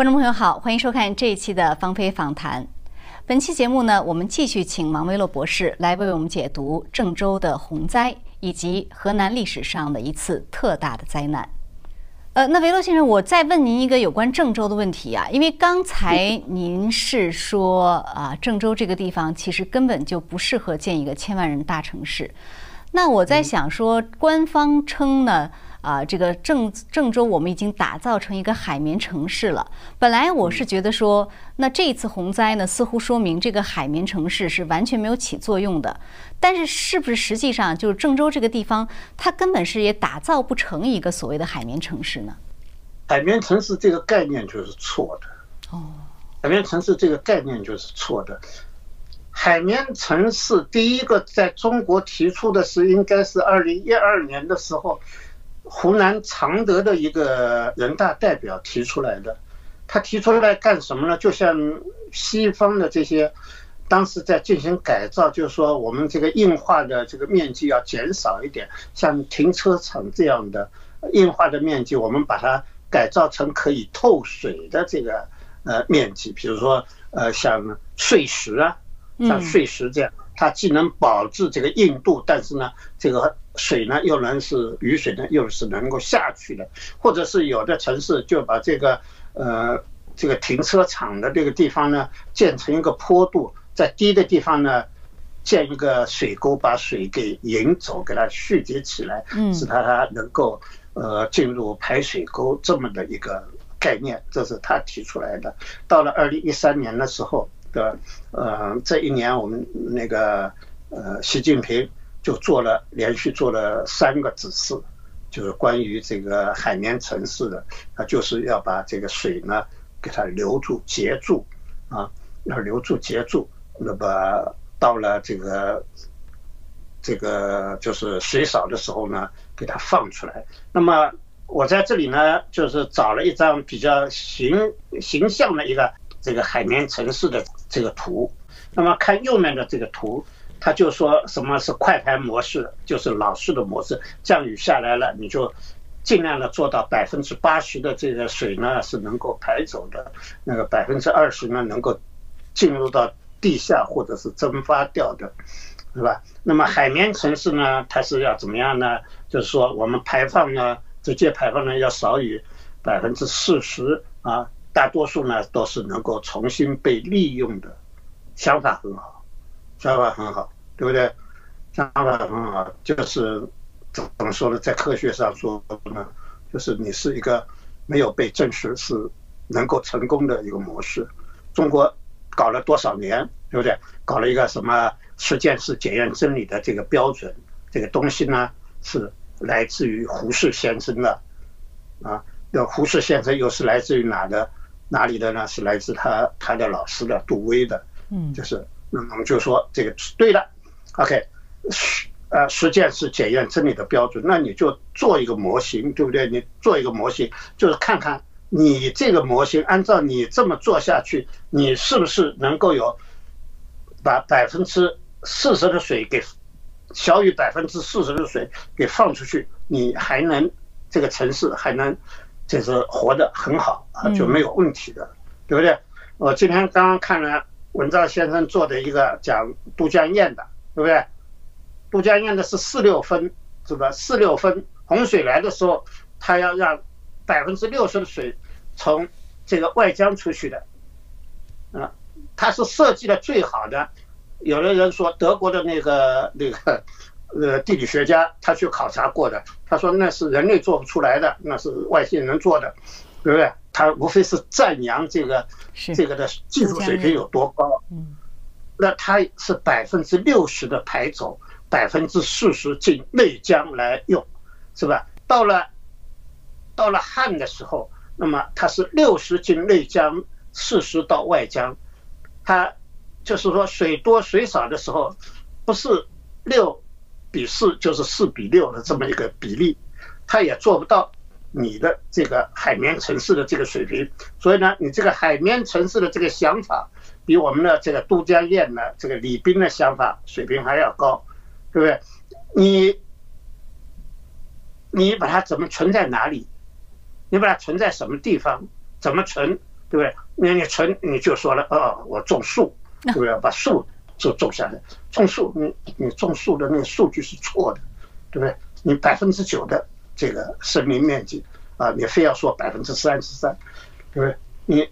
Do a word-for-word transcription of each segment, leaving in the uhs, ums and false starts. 观众朋友好，欢迎收看这一期的芳菲访谈。本期节目呢，我们继续请芒维洛博士来为我们解读郑州的洪灾以及河南历史上的一次特大的灾难。呃，那维洛先生，我再问您一个有关郑州的问题啊，因为刚才您是说啊，郑州这个地方其实根本就不适合建一个千万人大城市。那我在想说，官方称呢。啊，这个郑郑州我们已经打造成一个海绵城市了。本来我是觉得说，那这一次洪灾呢，似乎说明这个海绵城市是完全没有起作用的。但是，是不是实际上就是郑州这个地方，它根本是也打造不成一个所谓的海绵城市呢？海绵城市这个概念就是错的。哦，海绵城市这个概念就是错的。海绵城市第一个在中国提出的是，应该是二零一二年的时候。湖南常德的一个人大代表提出来的，他提出来干什么呢？就像西方的这些，当时在进行改造，就是说我们这个硬化的这个面积要减少一点，像停车场这样的硬化的面积，我们把它改造成可以透水的这个呃面积，比如说呃像碎石啊，像碎石这样，它既能保持这个硬度，但是呢这个。水呢，又能是雨水呢，又是能够下去的，或者是有的城市就把这个呃这个停车场的这个地方呢，建成一个坡度，在低的地方呢，建一个水沟，把水给引走，给它蓄积起来，使它能够呃进入排水沟这么的一个概念，这是他提出来的。到了二零一三年的时候的呃这一年，我们那个呃习近平。就做了连续做了三个指示，就是关于这个海绵城市的，啊，就是要把这个水呢给它留住、截住，啊，要留住、截住。那么到了这个这个就是水少的时候呢，给它放出来。那么我在这里呢，就是找了一张比较形形象的一个这个海绵城市的这个图。那么看右面的这个图。他就说什么是快排模式，就是老式的模式，降雨下来了，你就尽量的做到百分之八十的这个水呢是能够排走的，那个百分之二十呢能够进入到地下或者是蒸发掉的，是吧？那么海绵城市呢，它是要怎么样呢？就是说我们排放呢，直接排放呢要少于百分之四十啊，大多数呢都是能够重新被利用的，想法很好。想法很好，对不对？想法很好，就是怎么说呢？在科学上说呢，就是你是一个没有被证实是能够成功的一个模式。中国搞了多少年，对不对？搞了一个什么实践是检验真理的这个标准，这个东西呢是来自于胡适先生的，啊，那胡适先生又是来自于哪的？哪里的呢？是来自他他的老师的杜威的，嗯，就是。那我们就说这个对了 ，OK， 实呃实践是检验真理的标准，那你就做一个模型，对不对？你做一个模型，就是看看你这个模型按照你这么做下去，你是不是能够有把百分之四十的水给小于百分之四十的水给放出去，你还能这个城市还能就是活得很好啊，就没有问题的，对不对？我今天刚刚看了。文兆先生做的一个讲都江堰的，对不对？都江堰的是四六分，是吧？四六分，洪水来的时候，它要让百分之六十的水从这个外江出去的，啊，它是设计的最好的。有的人说德国的那个那个呃地理学家他去考察过的，他说那是人类做不出来的，那是外星人做的，对不对？他无非是赞扬这个这个的技术水平有多高，嗯，那他是百分之六十的排走，百分之四十进内江来用，是吧？到了到了汉的时候，那么他是六十进内江，四十到外江，他就是说水多水少的时候，不是六比四就是四比六的这么一个比例，他也做不到。你的这个海绵城市的这个水平，所以呢，你这个海绵城市的这个想法，比我们的这个都江堰呢，这个李斌的想法水平还要高，对不对？你，你把它怎么存在哪里？你把它存在什么地方？怎么存？对不对？那你纯你就说了啊，我种树，对不对？把树就种下来，种树你你种树的那个数据是错的，对不对？你百分之九的这个森林面积啊，你非要说百分之三十三，对不对？你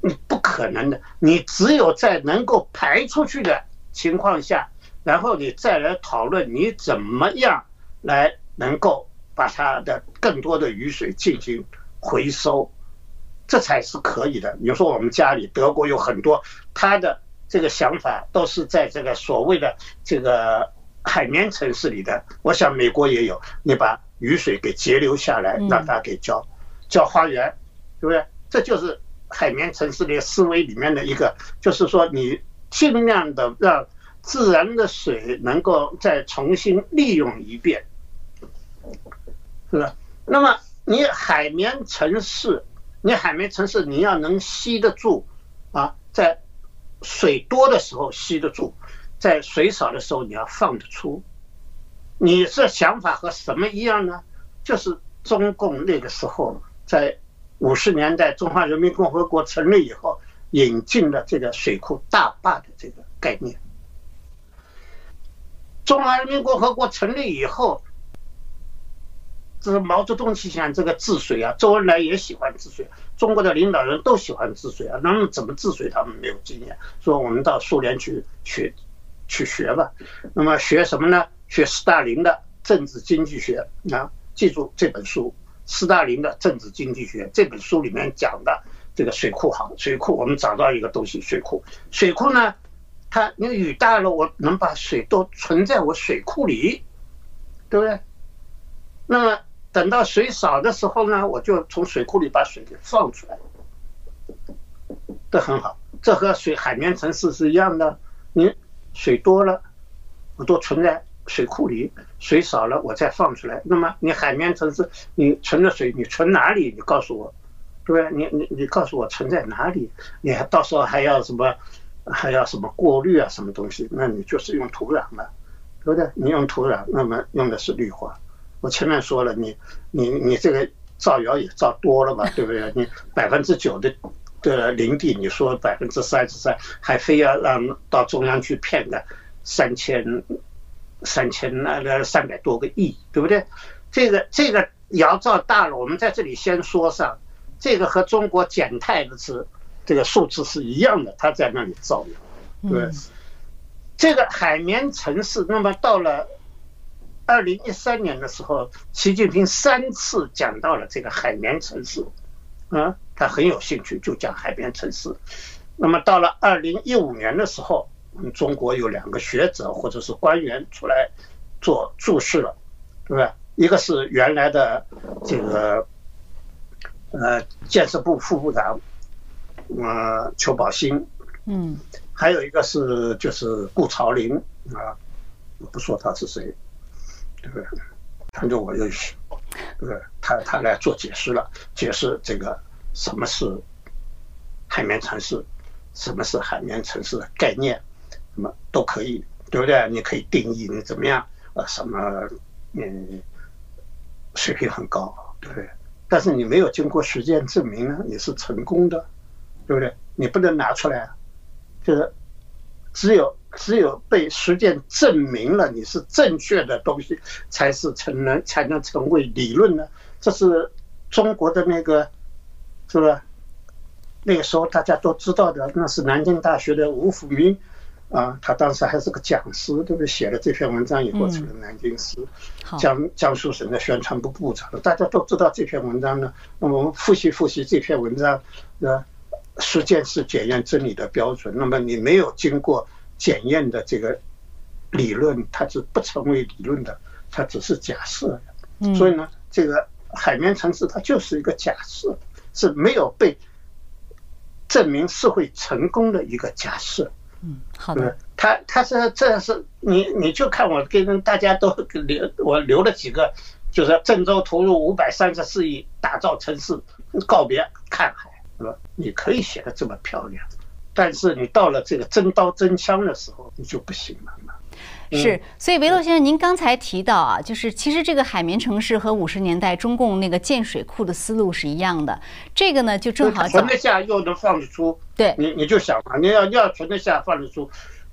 你不可能的，你只有在能够排出去的情况下，然后你再来讨论你怎么样来能够把它的更多的雨水进行回收，这才是可以的。比如说我们家里德国有很多，他的这个想法都是在这个所谓的这个海绵城市里的。我想美国也有，你把雨水给截留下来，让它给浇浇花园，对不对？这就是海绵城市的思维里面的一个，就是说你尽量的让自然的水能够再重新利用一遍，是吧？那么你海绵城市，你海绵城市你要能吸得住啊，在水多的时候吸得住，在水少的时候你要放得出。你这想法和什么一样呢？就是中共那个时候在五十年代中华人民共和国成立以后引进了这个水库大坝的这个概念。中华人民共和国成立以后，这是毛泽东喜欢这个治水啊，周恩来也喜欢治水，中国的领导人都喜欢治水啊。他们怎么治水，他们没有经验，说我们到苏联去学，去学吧。那么学什么呢？学斯大林的政治经济学啊！记住这本书，《斯大林的政治经济学》这本书里面讲的这个水库好，水库我们找到一个东西，水库，水库呢？它你雨大了，我能把水都存在我水库里，对不对？那么等到水少的时候呢，我就从水库里把水给放出来，这很好。这和水海绵城市是一样的，你水多了，我都存在水库里；水少了，我再放出来。那么你海绵城市，你存的水，你存哪里？你告诉我，对不对？你你你告诉我存在哪里？你还到时候还要什么？还要什么过滤啊，什么东西？那你就是用土壤了，对不对？你用土壤，那么用的是绿化。我前面说了，你你你这个造谣也造多了吧，对不对？你百分之九的的林地，你说百分之三十三，还非要让到中央去骗个三千三千那三百多个亿，对不对？这个这个谣造大了，我们在这里先说上，这个和中国减碳的词。这个数字是一样的，他在那里造谣，对。这个海绵城市，那么到了二零一三年的时候，习近平三次讲到了这个海绵城市，啊，他很有兴趣，就讲海绵城市。那么到了二零一五年的时候，我们中国有两个学者或者是官员出来做注释了，对吧？一个是原来的这个呃建设部副部长。呃，邱宝兴，嗯，还有一个是就是顾朝林啊，我不说他是谁，对不对？反正我认识，对不对？他他来做解释了，解释这个什么是海绵城市，什么是海绵城市的概念，什么都可以，对不对？你可以定义你怎么样，呃，什么嗯，水平很高，对不对？但是你没有经过实践证明呢，你是成功的。对不对？你不能拿出来啊，就是只有只有被实践证明了你是正确的东西，才是成能才能成为理论呢。这是中国的那个，是吧？那个时候大家都知道的，那是南京大学的吴辅明啊，他当时还是个讲师，对不对？写了这篇文章以后成了南京市江江苏省的宣传部部长，大家都知道这篇文章呢。那么我们复习复习这篇文章，对吧？实践是检验真理的标准，那么你没有经过检验的这个理论，它是不成为理论的，它只是假设。所以呢，这个海绵城市它就是一个假设，是没有被证明是会成功的一个假设。嗯，好的。它它是这是你你就看我跟大家都留我留了几个，就是郑州投入五百三十四亿打造城市，告别看海。你可以写得这么漂亮，但是你到了这个真刀真枪的时候，你就不行了嘛。是，所以维洛先生，您刚才提到啊，就是其实这个海绵城市和五十年代中共那个建水库的思路是一样的。这个呢，就正好存得下又能放得出，对，你你就想嘛，你要要存得下放得出，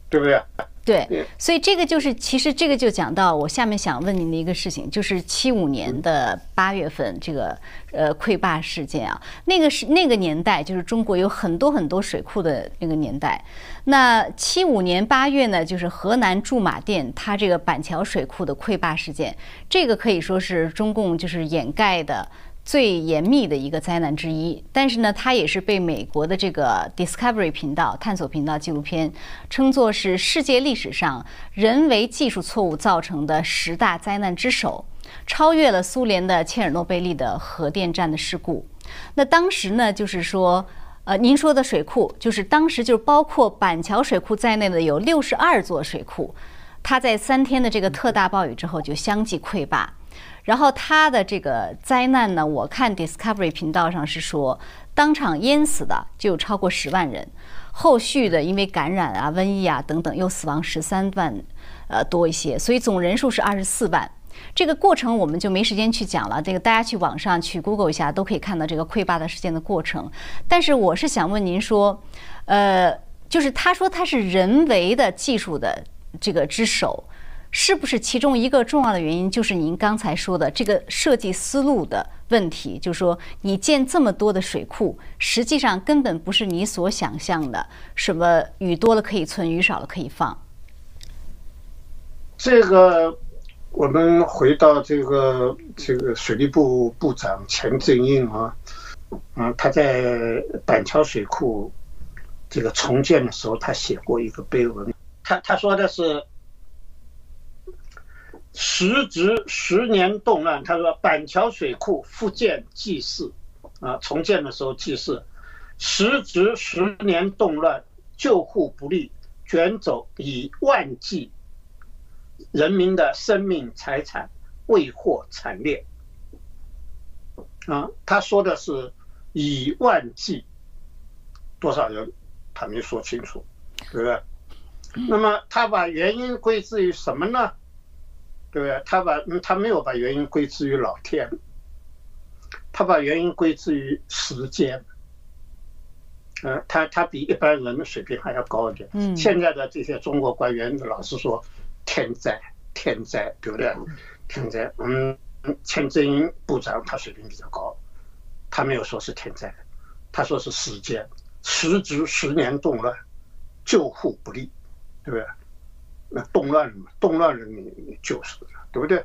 对不对？对，所以这个就是，其实这个就讲到我下面想问您的一个事情，就是七五年的八月份这个呃溃坝事件啊，那个是那个年代，就是中国有很多很多水库的那个年代。那七五年八月呢，就是河南驻马店它这个板桥水库的溃坝事件，这个可以说是中共就是掩盖的最严密的一个灾难之一，但是呢，它也是被美国的这个 Discovery 频道、探索频道纪录片称作是世界历史上人为技术错误造成的十大灾难之首，超越了苏联的切尔诺贝利的核电站的事故。那当时呢，就是说，呃，您说的水库，就是当时就是包括板桥水库在内的有六十二座水库，它在三天的这个特大暴雨之后就相继溃坝。然后它的这个灾难呢，我看 Discovery 频道上是说，当场淹死的就有超过十万人，后续的因为感染啊、瘟疫啊等等，又死亡十三万，呃多一些，所以总人数是二十四万。这个过程我们就没时间去讲了，这个大家去网上去 Google 一下，都可以看到这个溃坝的事件的过程。但是我是想问您说，呃，就是他说他是人为的技术的这个之首。是不是其中一个重要的原因就是您刚才说的这个设计思路的问题？就是说，你建这么多的水库，实际上根本不是你所想象的，什么雨多了可以存，雨少了可以放。这个，我们回到这个这个水利部部长钱正应啊，嗯，他在板桥水库这个重建的时候，他写过一个碑文，他他说的是。时值十年动乱，他说板桥水库复建祭祀，啊，重建的时候祭祀，时值十年动乱，救护不力，卷走以万计人民的生命财产，为祸惨烈。啊，他说的是以万计，多少人，他没说清楚，对不对？那么他把原因归之于什么呢？对不对？他把、嗯、他没有把原因归之于老天，他把原因归之于时间。呃，他他比一般人的水平还要高一点。嗯，现在的这些中国官员老是说天灾，天灾，对不对？天灾。嗯，钱正英部长他水平比较高，他没有说是天灾，他说是时间，时值十年动乱，救护不力，对不对？那动乱了嘛，动乱了你救死了，对不对？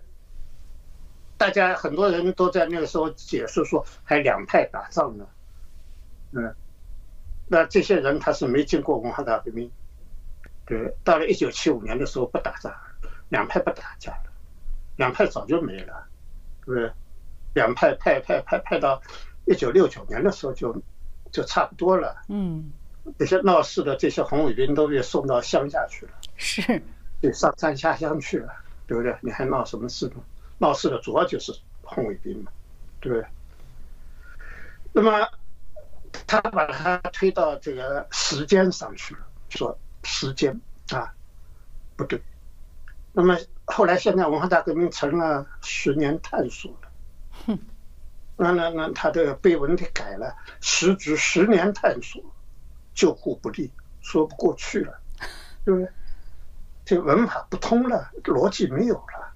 大家很多人都在那个时候解释说还两派打仗呢，嗯，那这些人他是没经过文化大革命，对，到了一九七五年的时候不打仗，两派不打架了，两派早就没了，对不对？两派派派派派到一九六九年的时候就就差不多了，嗯。这些闹事的这些红卫兵都被送到乡下去了，是，对，上山下乡去了，对不对？你还闹什么事呢？闹事的主要就是红卫兵嘛，对不对？那么他把它推到这个时间上去了，说时间啊不对。那么后来现在文化大革命成了十年探索了，那那那他这个碑文给改了，时值十年探索。救护不力，说不过去了，对不对？这文法不通了，逻辑没有了，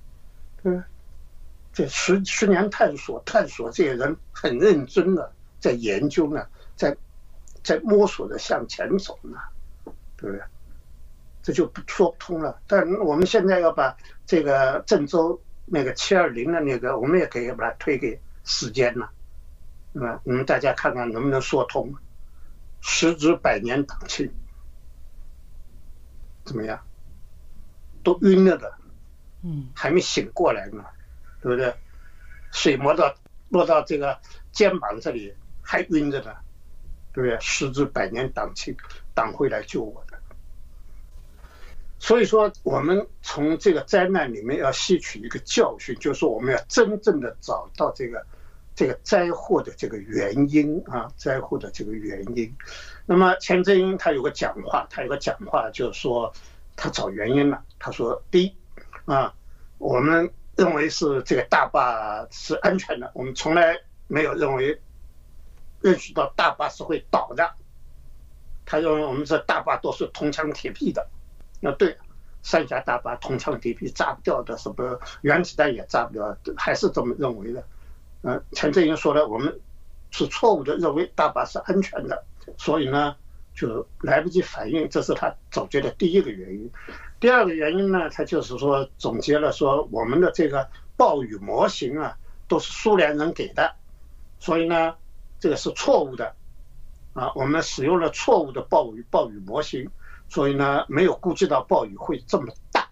对不对？这十十年探索，探索这些人很认真的在研究呢，在在摸索着向前走呢，对不对？这就不说不通了。但我们现在要把这个郑州那个七二零的那个，我们也可以把它推给时间呢，对吧？你们大家看看能不能说通。时值百年党庆，怎么样？都晕了的，嗯，还没醒过来呢，对不对？水磨到落到这个肩膀这里，还晕着呢，对不对？时值百年党庆，党会来救我的。所以说，我们从这个灾难里面要吸取一个教训，就是说我们要真正的找到这个。这个灾祸的这个原因啊，灾祸的这个原因。那么钱正英他有个讲话，他有个讲话就是说，他找原因了。他说：第一，啊，我们认为是这个大坝是安全的，我们从来没有认为认识到大坝是会倒的。他认为我们这大坝都是铜墙铁壁的。那对，三峡大坝铜墙铁壁，炸不掉的，什么原子弹也炸不掉，还是这么认为的。嗯，钱正英说了，我们是错误的认为大坝是安全的，所以呢。 就来不及反应，这是他总结的第一个原因。第二个原因呢，他就是说总结了说我们的这个暴雨模型啊，都是苏联人给的，所以呢，这个是错误的，啊，我们使用了错误的暴雨暴雨模型，所以呢，没有估计到暴雨会这么大，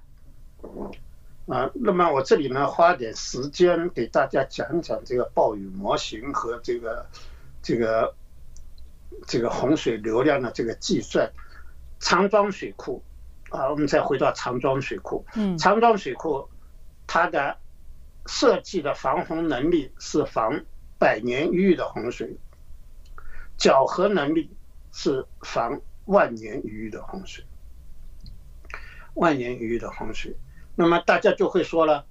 啊，那么我这里呢，花点时间给大家讲讲这个暴雨模型和这个这个。 这个洪水流量的这个计算，长庄水库，啊，我们再回到长庄水库。嗯，长庄水库，它的设计的防洪能力是防百年一遇的洪水，搅和能力是防万年一遇的洪水。万年一遇的洪水，那么大家就会说了，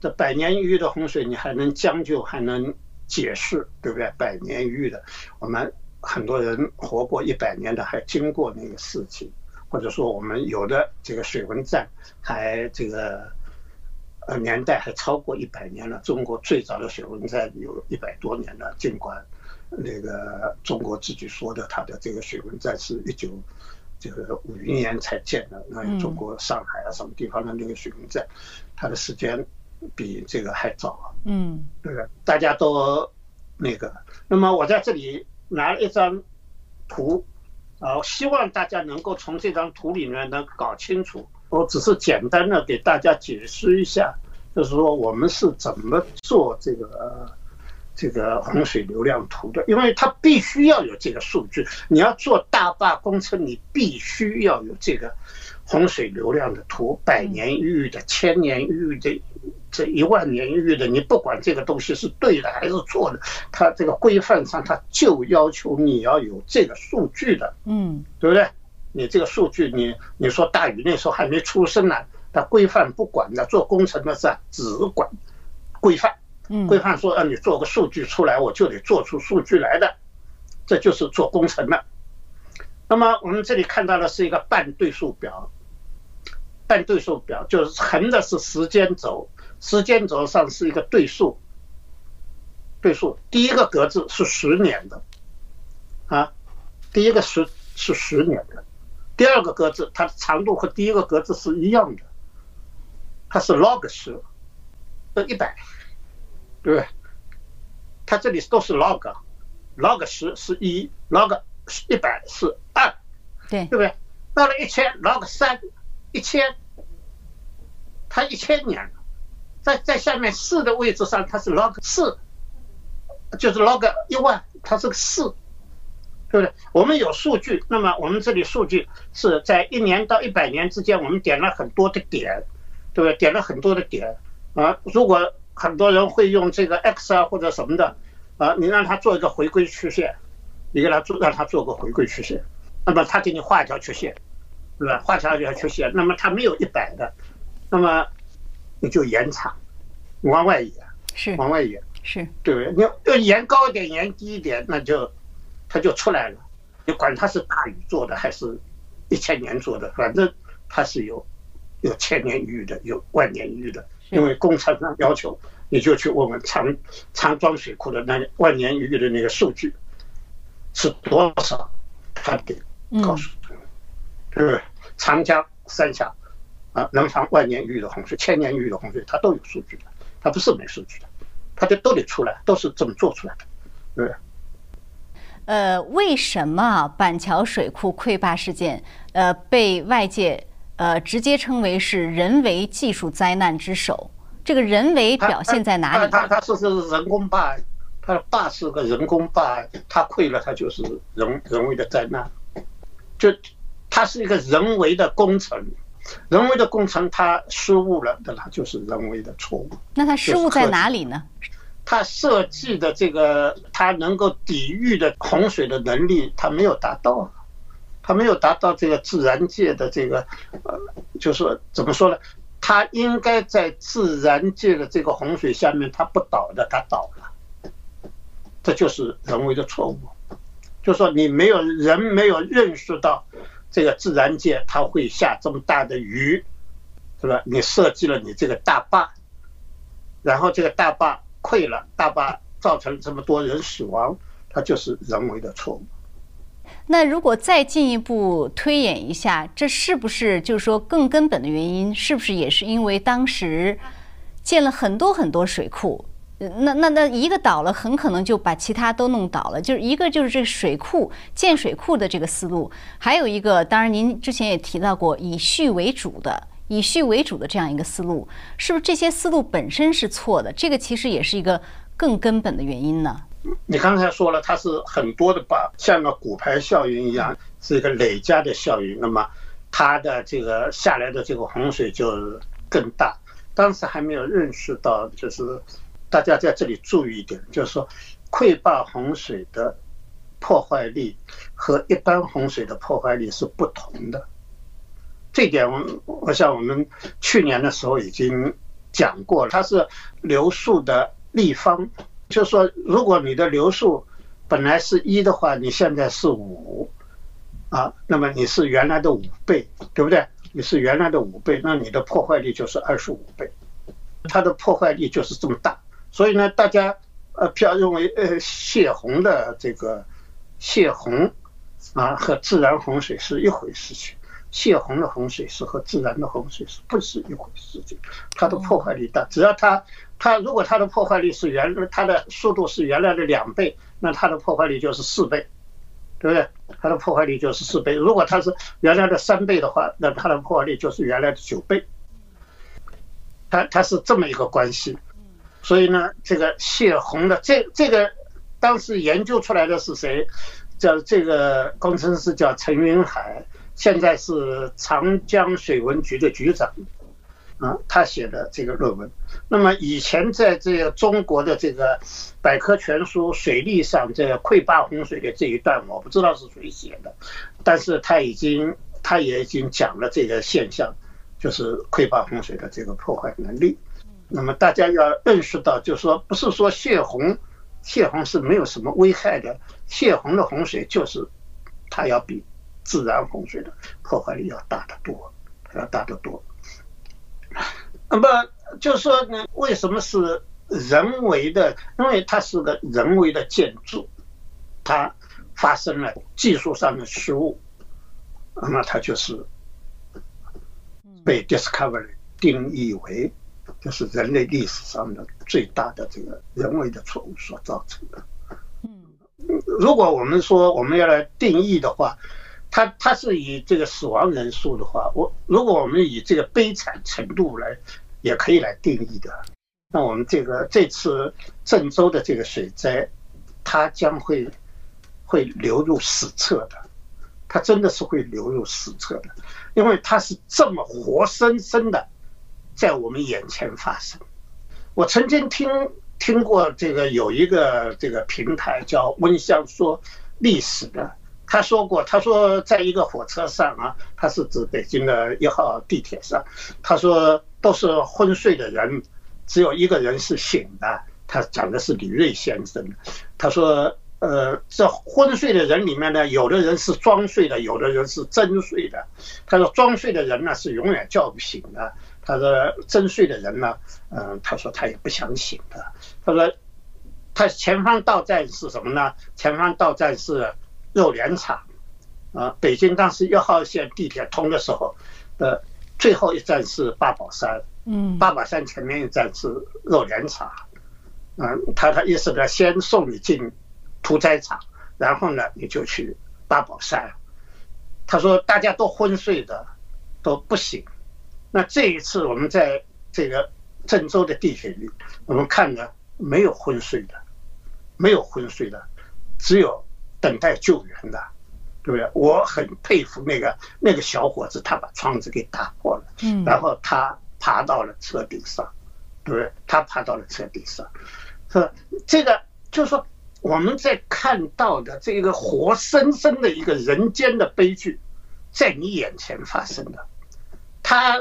这百年一遇的洪水你还能将就，还能解释，对不对？百年一遇的，我们。 很多人活过一百年的还经过那个事情，或者说我们有的这个水文站还这个呃年代还超过一百年了。中国最早的水文站有一百多年了，尽管那个中国自己说的它的这个水文站是一九这个五零年才建的，那中国上海啊什么地方的那个水文站，它的时间比这个还早啊。嗯，对吧？大家都那个，那么我在这里。 拿了一张图，啊，希望大家能够从这张图里面能搞清楚。我只是简单的给大家解释一下，就是说我们是怎么做这个这个洪水流量图的，因为它必须要有这个数据。你要做大坝工程，你必须要有这个洪水流量的图，百年一遇的、千年一遇的。 这一万年一遇的，你不管这个东西是对的还是错的，它这个规范上它就要求你要有这个数据的，嗯，对不对？你这个数据，你你说大禹那时候还没出生呢，它规范不管的，做工程的是只管规范，规范说让你做个数据出来，我就得做出数据来的，这就是做工程的。那么我们这里看到的是一个半对数表，半对数表就是横的是时间轴。 时间轴上是一个对数，对数第一个格子是十年的，啊，第一个十是十年的，第二个格子它的长度和第一个格子是一样的，它是 log 十，呃一百，对不对？它这里都是 log，log 十是一 ，log 一百是二，对，对不对？到了一千 log 三，一千，它一千年了。 在在下面四的位置上，它是 log 四，就是 log 一万，它是个四，对不对？我们有数据，那么我们这里数据是在一年到一百年之间，我们点了很多的点，对不对？点了很多的点啊。如果很多人会用这个 x 啊或者什么的啊，你让他做一个回归曲线，你给他做让他做个回归曲线，那么他给你画一条曲线，对吧？画一条曲线，那么他没有一百的，那么。 你就延长，往外延，是往外延，是对不对？你要延高一点，延低一点，那就它就出来了。你管它是大禹做的还是一千年做的，反正它是有有千年一遇的，有万年一遇的。因为工程上要求，你就去问问长长庄水库的那万年一遇的那个数据是多少，他得告诉你，对不对？长江三峡。 啊，能防万年一遇的洪水、千年一遇的洪水，它都有数据的，它不是没数据的，它都都得出来，都是这么做出来的，对。呃，为什么板桥水库溃坝事件，呃，被外界呃直接称为是人为技术灾难之首？这个人为表现在哪里？它它它是人工坝，它的坝是个人工坝，它溃了，它就是人人为的灾难，就它是一个人为的工程。 人为的工程，它失误了，那它就是人为的错误。那它失误在哪里呢？它设计的这个，它能够抵御的洪水的能力，它没有达到。它没有达到这个自然界的这个，呃，就是怎么说呢？它应该在自然界的这个洪水下面，它不倒的，它倒了。这就是人为的错误，就说你没有人没有认识到这个自然界它会下这么大的雨，是吧？你设计了你这个大坝，然后这个大坝溃了，大坝造成这么多人死亡，它就是人为的错误。 那如果再进一步推演一下，这是不是就是说更根本的原因？是不是也是因为当时建了很多很多水库？那那那一个倒了，很可能就把其他都弄倒了。就是一个就是这水库建水库的这个思路，还有一个当然您之前也提到过以蓄为主的以蓄为主的这样一个思路，是不是这些思路本身是错的？这个其实也是一个更根本的原因呢？ 你刚才说了，它是很多的吧，像个骨牌效应一样，是一个累加的效应。那么，它的这个下来的这个洪水就更大。当时还没有认识到，就是大家在这里注意一点，就是说，溃坝洪水的破坏力和一般洪水的破坏力是不同的。这点我我想我们去年的时候已经讲过了，它是流速的立方。 就说，如果你的流速本来是一的话，你现在是五，啊，那么你是原来的五倍，对不对？你是原来的五倍，那你的破坏力就是二十五倍，它的破坏力就是这么大。所以呢，大家呃，不要认为呃泄洪的这个泄洪啊和自然洪水是一回事情，泄洪的洪水是和自然的洪水是不是一回事情？它的破坏力大，只要它。 它如果它的破坏力是原它的速度是原来的两倍，那它的破坏力就是四倍，对不对？它的破坏力就是四倍。如果它是原来的三倍的话，那它的破坏力就是原来的九倍。它它是这么一个关系。所以呢，这个泄洪的这这个当时研究出来的是谁？叫这个工程师叫陈云海，现在是长江水文局的局长。 啊，他写的这个论文，那么以前在这个中国的这个百科全书水利上，这个溃坝洪水的这一段，我不知道是谁写的，但是他已经他也已经讲了这个现象，就是溃坝洪水的这个破坏能力。那么大家要认识到，就是说不是说泄洪，泄洪是没有什么危害的，泄洪的洪水就是它要比自然洪水的破坏力要大得多，要大得多。 那么就说呢，为什么是人为的？因为它是个人为的建筑，它发生了技术上的失误，那么它就是被 Discovery 定义为，就是人类历史上的最大的这个人为的错误所造成的。嗯，如果我们说我们要来定义的话。 它它是以这个死亡人数的话，我如果我们以这个悲惨程度来，也可以来定义的。那我们这个这次郑州的这个水灾，它将会会流入史册的，它真的是会流入史册的，因为它是这么活生生的在我们眼前发生。我曾经听听过这个有一个这个平台叫温香说历史的。 他说过，他说在一个火车上啊，他是指北京的一号地铁上，他说都是昏睡的人，只有一个人是醒的。他讲的是李锐先生，他说，呃，这昏睡的人里面呢，有的人是装睡的，有的人是真睡的。他说装睡的人呢是永远叫不醒的，他说真睡的人呢，嗯，他说他也不想醒的。他说，他前方到站是什么呢？前方到站是。 肉联厂，啊，北京当时一号线地铁通的时候，呃，最后一站是八宝山，嗯，八宝山前面一站是肉联厂，嗯、呃，他的意思呢，先送你进屠宰场，然后呢，你就去八宝山。他说大家都昏睡的，都不醒。那这一次我们在这个郑州的地铁里，我们看呢，没有昏睡的，没有昏睡的，只有。 等待救援的，对不对？我很佩服那个那个小伙子，他把窗子给打破了，嗯，然后他爬到了车顶上，对不对？他爬到了车顶上，是这个就是说我们在看到的这个活生生的一个人间的悲剧，在你眼前发生的，它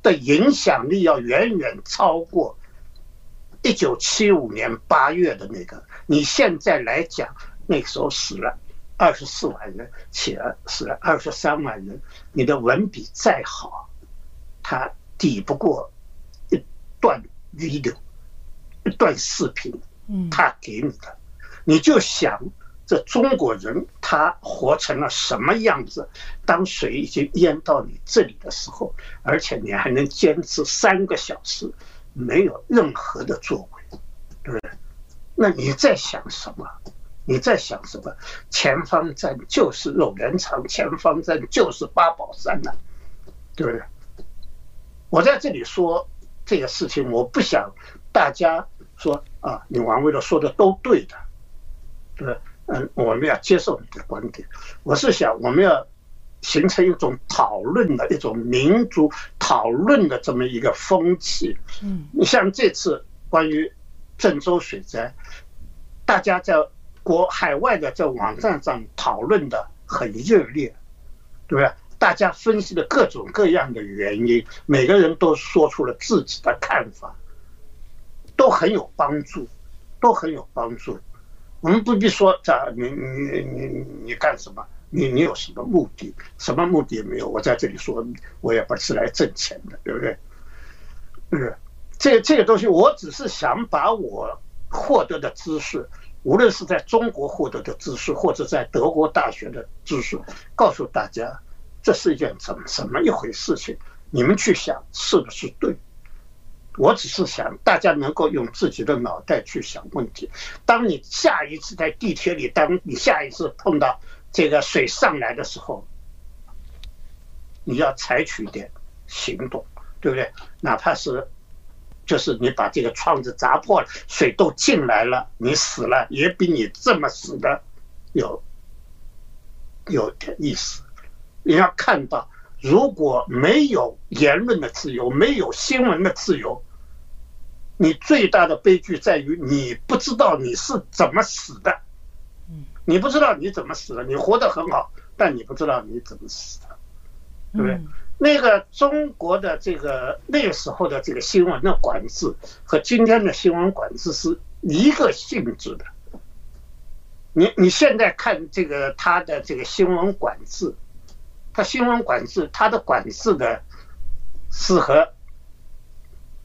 的影响力要远远超过一九七五年八月的那个。你现在来讲，那个时候死了二十四万人，起了死了二十三万人，你的文笔再好，它抵不过一段video、一段视频，它给你的。你就想这中国人他活成了什么样子？当水已经淹到你这里的时候，而且你还能坚持三个小时，没有任何的作为，对不对？那你在想什么？你在想什么？前方站就是肉圆厂，前方站就是八宝山呐、啊，对不对？我在这里说这个事情，我不想大家说啊，你王卫乐说的都对的。对，嗯，我们要接受你的观点。我是想，我们要形成一种讨论的一种民族讨论的这么一个风气。嗯，你像这次关于郑州水灾，大家在国海外的在网站上讨论的很热烈，对不对？大家分析的各种各样的原因，每个人都说出了自己的看法，都很有帮助，都很有帮助。我们不必说这你你你你干什么？你你有什么目的？什么目的也没有。我在这里说，我也不是来挣钱的，对不对？嗯，这这个东西，我只是想把我获得的知识，无论是在中国获得的知识，或者在德国大学的知识，告诉大家，这是一件怎么什么一回事情？你们去想是不是对？我只是想大家能够用自己的脑袋去想问题。当你下一次在地铁里，当你下一次碰到这个水上来的时候，你要采取一点行动，对不对？哪怕是就是你把这个窗子砸破了，水都进来了，你死了也比你这么死的有有点意思。你要看到，如果没有言论的自由，没有新闻的自由，你最大的悲剧在于你不知道你是怎么死的，你不知道你怎么死的，你活得很好，但你不知道你怎么死的，对不对？那个中国的这个那个时候的这个新闻的管制和今天的新闻管制是一个性质的。你你现在看这个他的这个新闻管制。他新闻管制，他的管制的是和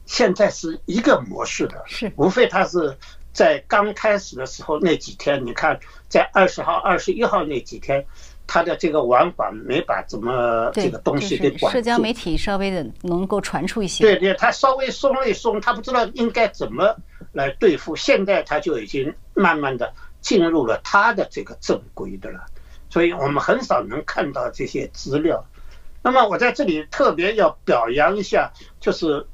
现在是一个模式的，无非他是在刚开始的时候那几天，你看在二十号、二十一号那几天，他的这个网管没把怎么这个东西给管住，社交媒体稍微的能够传出一些，对对，他稍微松了一松，他不知道应该怎么来对付，现在他就已经慢慢的进入了他的这个正规的了。所以我们很少能看到这些资料。那么我在这里特别要表扬一下，就是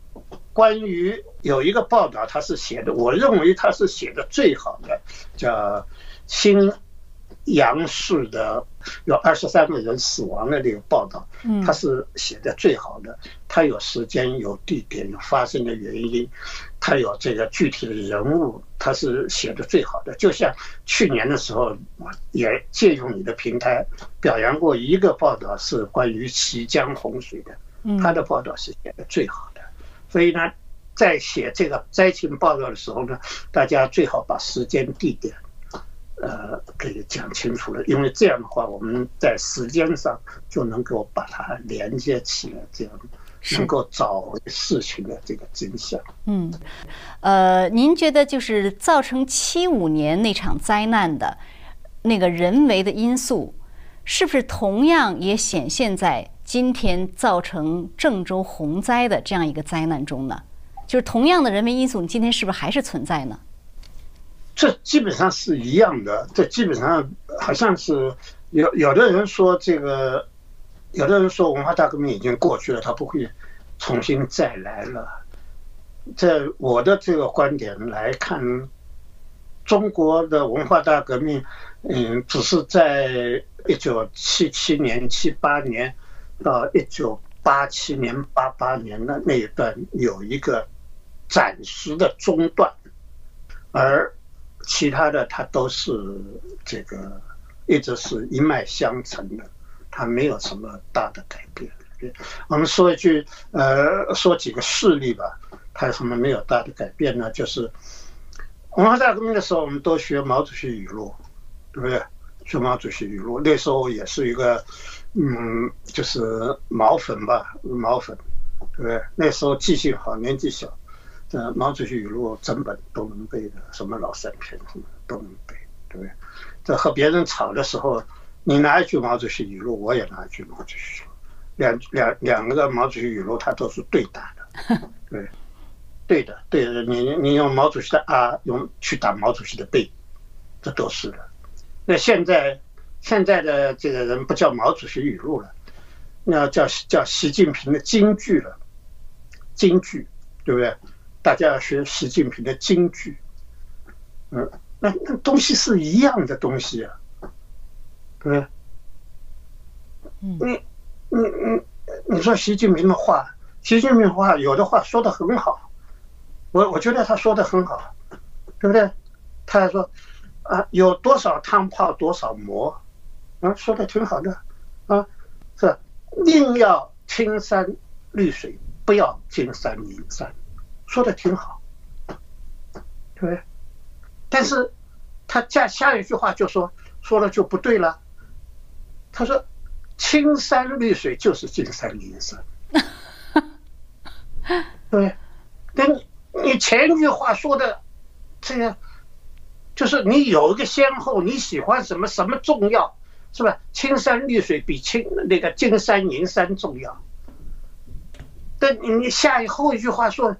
关于有一个报道，他是写的，我认为他是写的最好的，叫新阳市的有二十三个人死亡的那个报道，他是写的最好的。他有时间、有地点、有发生的原因，他有这个具体的人物，他是写的最好的。就像去年的时候，我也借用你的平台表扬过一个报道，是关于綦江洪水的，他的报道是写的最好的。所以呢，在写这个灾情报告的时候呢，大家最好把时间、地点。呃，给讲清楚了，因为这样的话，我们在时间上就能够把它连接起来，这样能够找回事情的这个真相。嗯，呃，您觉得就是造成七五年那场灾难的那个人为的因素，是不是同样也显现在今天造成郑州洪灾的这样一个灾难中呢？就是同样的人为因素，你今天是不是还是存在呢？这基本上是一样的，这基本上好像是有有的人说这个，有的人说文化大革命已经过去了，它不会重新再来了。在我的这个观点来看，中国的文化大革命，嗯，只是在一九七七年、七八年到一九八七年、八八年的那一段有一个暂时的中断，而。其他的它都是这个一直是一脉相承的，它没有什么大的改变。我们说一句，呃，说几个事例吧，它有什么没有大的改变呢？就是文化大革命的时候，我们都学毛主席语录，对不对？学毛主席语录，那时候也是一个，嗯，就是毛粉吧，毛粉，对不对？那时候记性好，年纪小。呃，毛主席语录整本都能背的，什么老三篇什么都能背，对不对？在和别人吵的时候，你拿一句毛主席语录，我也拿一句毛主席语录，两两两个毛主席语录，它都是对打的，对，对的，对的。你你用毛主席的啊，用去打毛主席的背，这都是的。那现在现在的这个人不叫毛主席语录了，那叫叫习近平的金句了，金句，对不对？大家要学习近平的金句，嗯，那那东西是一样的东西啊，对不对？你你你你说习近平的话，习近平的话有的话说的很好，我我觉得他说的很好，对不对？他还说啊，有多少汤泡多少馍，啊，说的挺好的，啊，是宁要青山绿水，不要金山银山。说的挺好，对不对？但是他下下一句话就说说了就不对了。他说青山绿水就是金山银山，对不对？但你你前一句话说的这个，就是你有一个先后，你喜欢什么什么重要，是吧？青山绿水比青那个金山银山重要。但你下一后一句话说。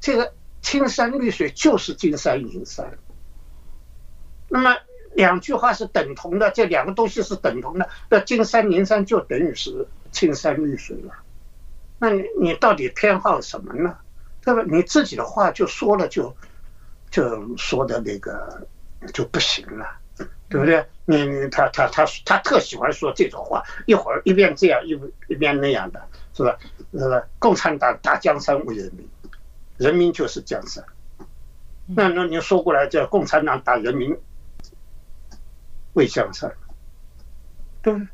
这个青山绿水就是金山银山，那么两句话是等同的，这两个东西是等同的，那金山银山就等于是青山绿水了。那你你到底偏好什么呢？对吧？你自己的话就说了就就说的那个就不行了，对不对？你你他他他他特喜欢说这种话，一会儿一边这样一一边那样的，是吧？呃，共产党打江山为人民。人民就是江山，那那你说过来叫共产党打人民为江山，对不对？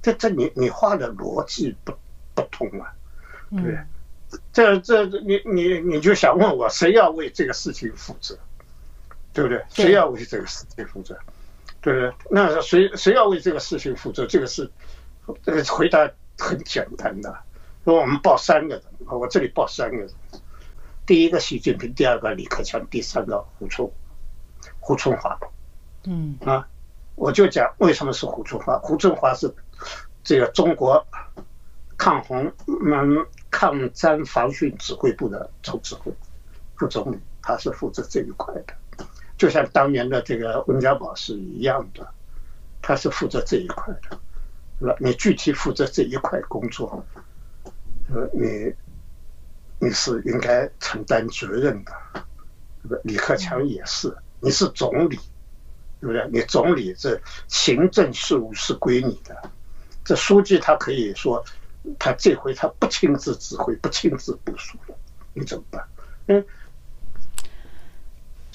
这这你你话的逻辑不不通啊，对不对？这这你你你就想问我谁要为这个事情负责，对不对？谁要为这个事情负责，对不对？那谁谁要为这个事情负责？这个是这个回答很简单的，说我们报三个人，我这里报三个人。第一个习近平，第二个李克强，第三个胡春胡春华，嗯啊，我就讲为什么是胡春华。胡春华是这个中国抗洪嗯抗战防汛指挥部的总指挥副总理，他是负责这一块的，就像当年的这个温家宝是一样的，他是负责这一块的，是吧？你具体负责这一块工作，呃，你。你是应该承担责任的，对不对？李克强也是，你是总理，对不对？你总理这行政事务是归你的，这书记他可以说，他这回他不亲自指挥，不亲自部署了，你怎么办？嗯，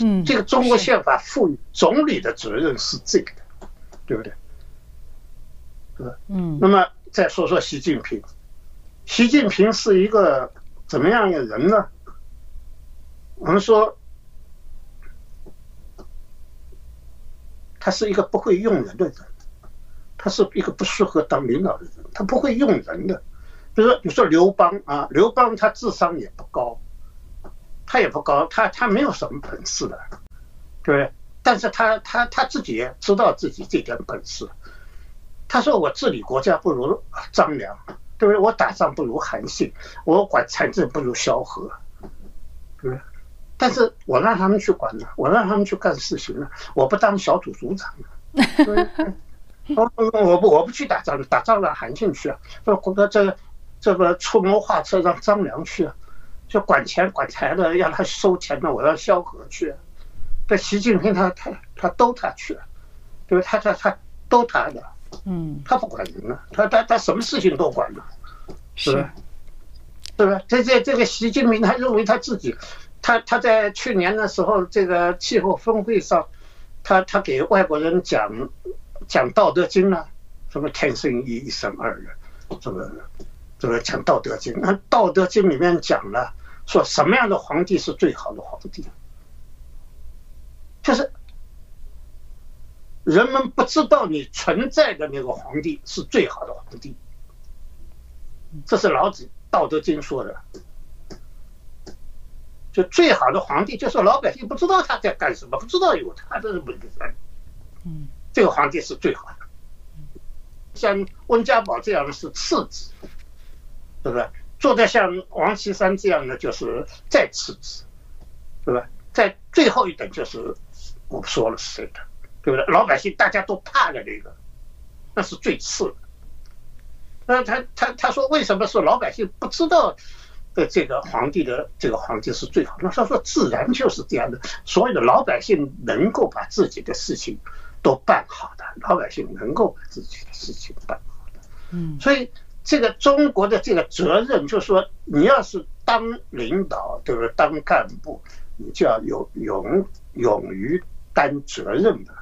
嗯，这个中国宪法赋予总理的责任是这个的，对不对？是吧？嗯。那么再说说习近平，习近平是一个。怎么样的人呢？我们说，他是一个不会用人的人，他是一个不适合当领导的人，他不会用人的。比如说，比如说刘邦啊，刘邦他智商也不高，他也不高，他他没有什么本事的，对不对？但是他他他自己也知道自己这点本事。他说：“我治理国家不如张良。”对不对？我打仗不如韩信，我管财政不如萧何，对不对？但是我让他们去管了，我让他们去干事情了，我不当小组组长了，对不对？我我不我不去打仗，打仗让韩信去啊，这这这个出谋划策让张良去啊，就管钱管财的让他收钱的，我让萧何去啊，这习近平他他他都他去了，对不对？他他他都他的。嗯，他不管人了，他他他什么事情都管了，是吧？是吧？这这这个习近平他认为他自己，他他在去年的时候，这个气候峰会上，他他给外国人讲讲《道德经》呢，什么天生一，一生二，什么这个讲《道德经》。那《道德经》里面讲了，说什么样的皇帝是最好的皇帝？就是人们不知道你存在的那个皇帝是最好的皇帝。这是老子《道德经》说的。 就最好的皇帝，就是老百姓不知道他在干什么，不知道有他的本事。嗯，这个皇帝是最好的。像温家宝这样的是次子，对吧？做的像王岐山这样的就是再次子，对吧？在最后一等就是我不说了是谁的，对不对？老百姓大家都怕的那个，那是最次的。那他他他说为什么说老百姓不知道？ 对这个皇帝的这个皇帝是最好的，那他说自然就是这样的，所有的老百姓能够把自己的事情都办好的，老百姓能够把自己的事情办好的，嗯，所以这个中国的这个责任，就是说你要是当领导，对不对？当干部，你就要有勇勇于担责任的。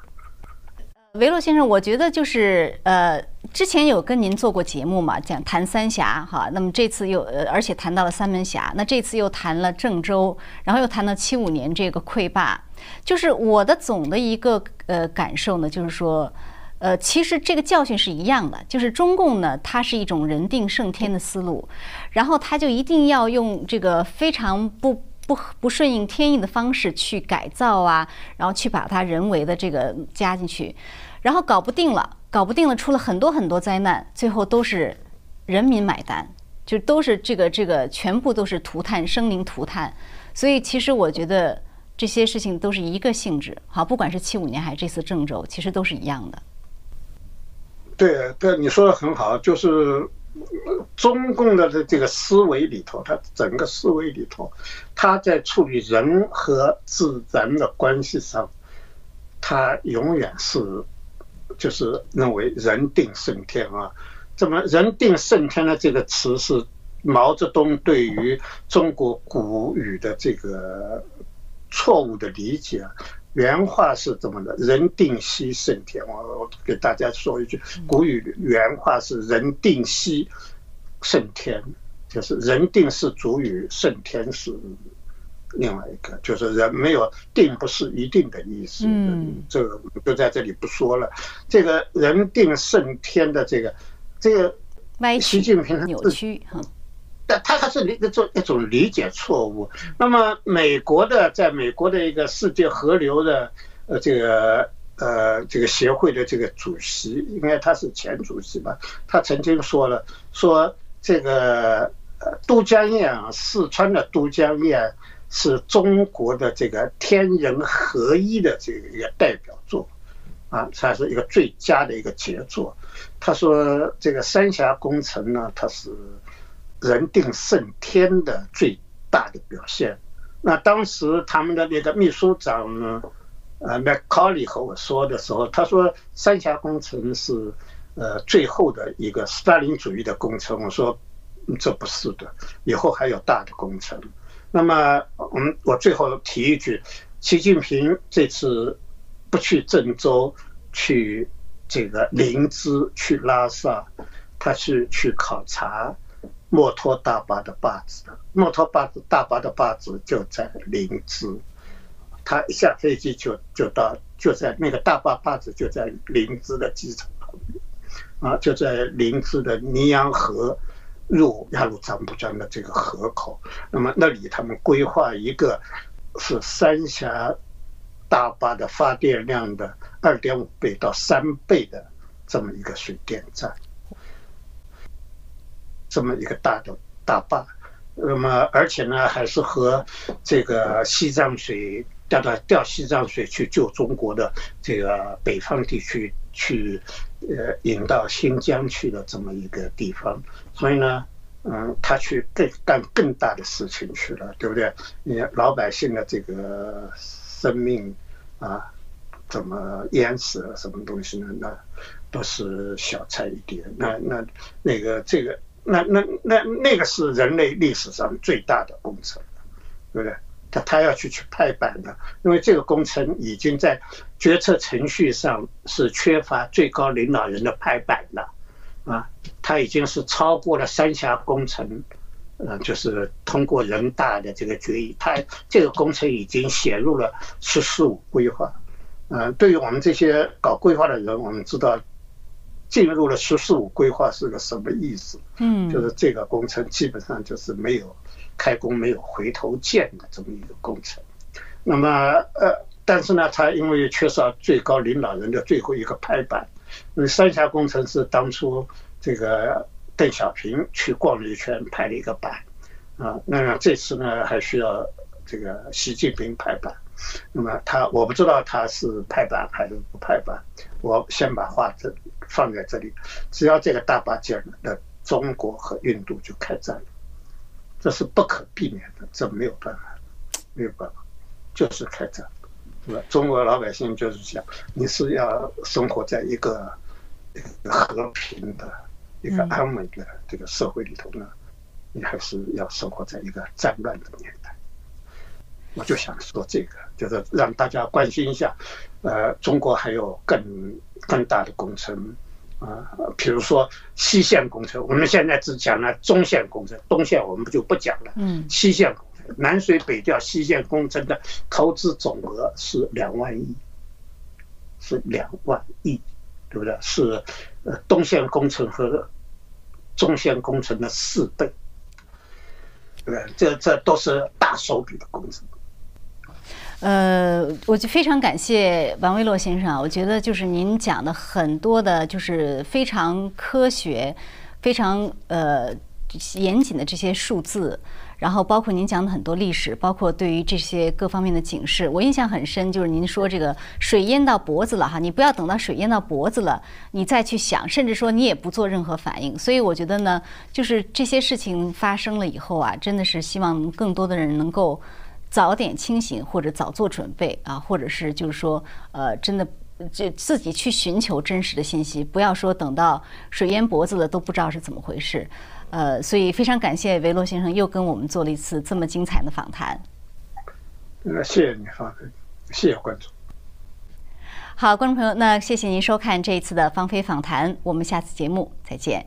维洛先生，我觉得就是呃。 之前有跟您做过节目嘛，讲谈三峡哈，那么这次又呃，而且谈到了三门峡，那这次又谈了郑州，然后又谈到七五年这个溃坝，就是我的总的一个呃感受呢，就是说，呃，其实这个教训是一样的，就是中共呢，它是一种人定胜天的思路，然后它就一定要用这个非常不。 不不顺应天意的方式去改造啊，然后去把它人为的这个加进去，然后搞不定了，搞不定了，出了很多很多灾难，最后都是人民买单，就都是这个这个全部都是涂炭，生灵涂炭。所以其实我觉得这些事情都是一个性质，好，不管是七五年还是这次郑州，其实都是一样的。对，对，你说的很好，就是中共的这个思维里头，它整个思维里头。 他在处理人和自然的关系上，他永远是，就是认为人定胜天啊。这么“人定胜天”的这个词是毛泽东对于中国古语的这个错误的理解啊。原话是这么的：“人定兮胜天。”我我给大家说一句，古语原话是“人定兮胜天”。 就是人定是主语，胜天是另外一个，就是人没有定不是一定的意思。嗯，这个就在这里不说了。这个人定胜天的这个，这个习近平他扭曲哈，但他他是一种一种理解错误。那么美国的，在美国的一个世界河流的呃这个呃这个协会的这个主席，应该他是前主席吧，他曾经说了说这个。 都江堰啊，四川的都江堰是中国的这个天人合一的这个一个代表作，啊，它是一个最佳的一个杰作。他说这个三峡工程呢，它是人定胜天的最大的表现。那当时他们的那个秘书长呢，呃 ，Macaulay 和我说的时候，他说三峡工程是呃最后的一个斯大林主义的工程。我说。 这不是的，以后还有大的工程。那么，我们我最后提一句，习近平这次不去郑州，去这个林芝，去拉萨，他是去考察墨脱大坝的坝址。墨脱坝大坝的坝址就在林芝，他一下飞机就就到，就在那个大坝坝址就在林芝的机场旁边，啊，就在林芝的尼洋河。 入雅鲁藏布江的这个河口，那么那里他们规划一个是三峡大坝的发电量的 二点五 倍到三倍的这么一个水电站，这么一个大的大坝，那么而且呢还是和这个西藏水调到调西藏水去救中国的这个北方地区去。 呃，引到新疆去的这么一个地方，所以呢，嗯，他去更干更大的事情去了，对不对？你老百姓的这个生命啊，怎么淹死了，什么东西呢？那都是小菜一碟。那那那个这个，那那那那个是人类历史上最大的工程，对不对？他他要去去拍板的，因为这个工程已经在决策程序上是缺乏最高领导人的拍板了，啊，他已经是超过了三峡工程，嗯，就是通过人大的这个决议，他这个工程已经写入了“十四五”规划，嗯，对于我们这些搞规划的人，我们知道。 进入了“十四五”规划是个什么意思？嗯，就是这个工程基本上就是没有开工、没有回头箭的这么一个工程。那么，呃，但是呢，它因为缺少最高领导人的最后一个拍板，因为三峡工程是当初这个邓小平去逛了一圈拍了一个板，啊，那么这次呢还需要这个习近平拍板。那么他我不知道他是拍板还是不拍板，我先把话这。 放在这里，只要这个大把件的中国和印度就开战了，这是不可避免的，这没有办法，没有办法，就是开战，是吧？中国老百姓就是想，你是要生活在一个和平的、一个安稳的这个社会里头呢，你还是要生活在一个战乱的年代。我就想说这个，就是让大家关心一下，呃，中国还有更更大的工程。 啊，比如说西线工程，我们现在只讲了中线工程，东线我们就不讲了。嗯，西线工程，南水北调西线工程的投资总额是两万亿，是两万亿，对不对？是呃东线工程和中线工程的四倍，对不对？这这都是大手笔的工程。 呃，我就非常感谢王维洛先生啊！我觉得就是您讲的很多的，就是非常科学、非常呃严谨的这些数字，然后包括您讲的很多历史，包括对于这些各方面的警示，我印象很深。就是您说这个水淹到脖子了哈，你不要等到水淹到脖子了，你再去想，甚至说你也不做任何反应。所以我觉得呢，就是这些事情发生了以后啊，真的是希望更多的人能够。 早点清醒，或者早做准备啊，或者是就是说，呃，真的就自己去寻求真实的信息，不要说等到水淹脖子了都不知道是怎么回事，呃，所以非常感谢维洛先生又跟我们做了一次这么精彩的访谈。那谢谢你，方飞，谢谢观众。好，观众朋友，那谢谢您收看这一次的方飞访谈，我们下次节目再见。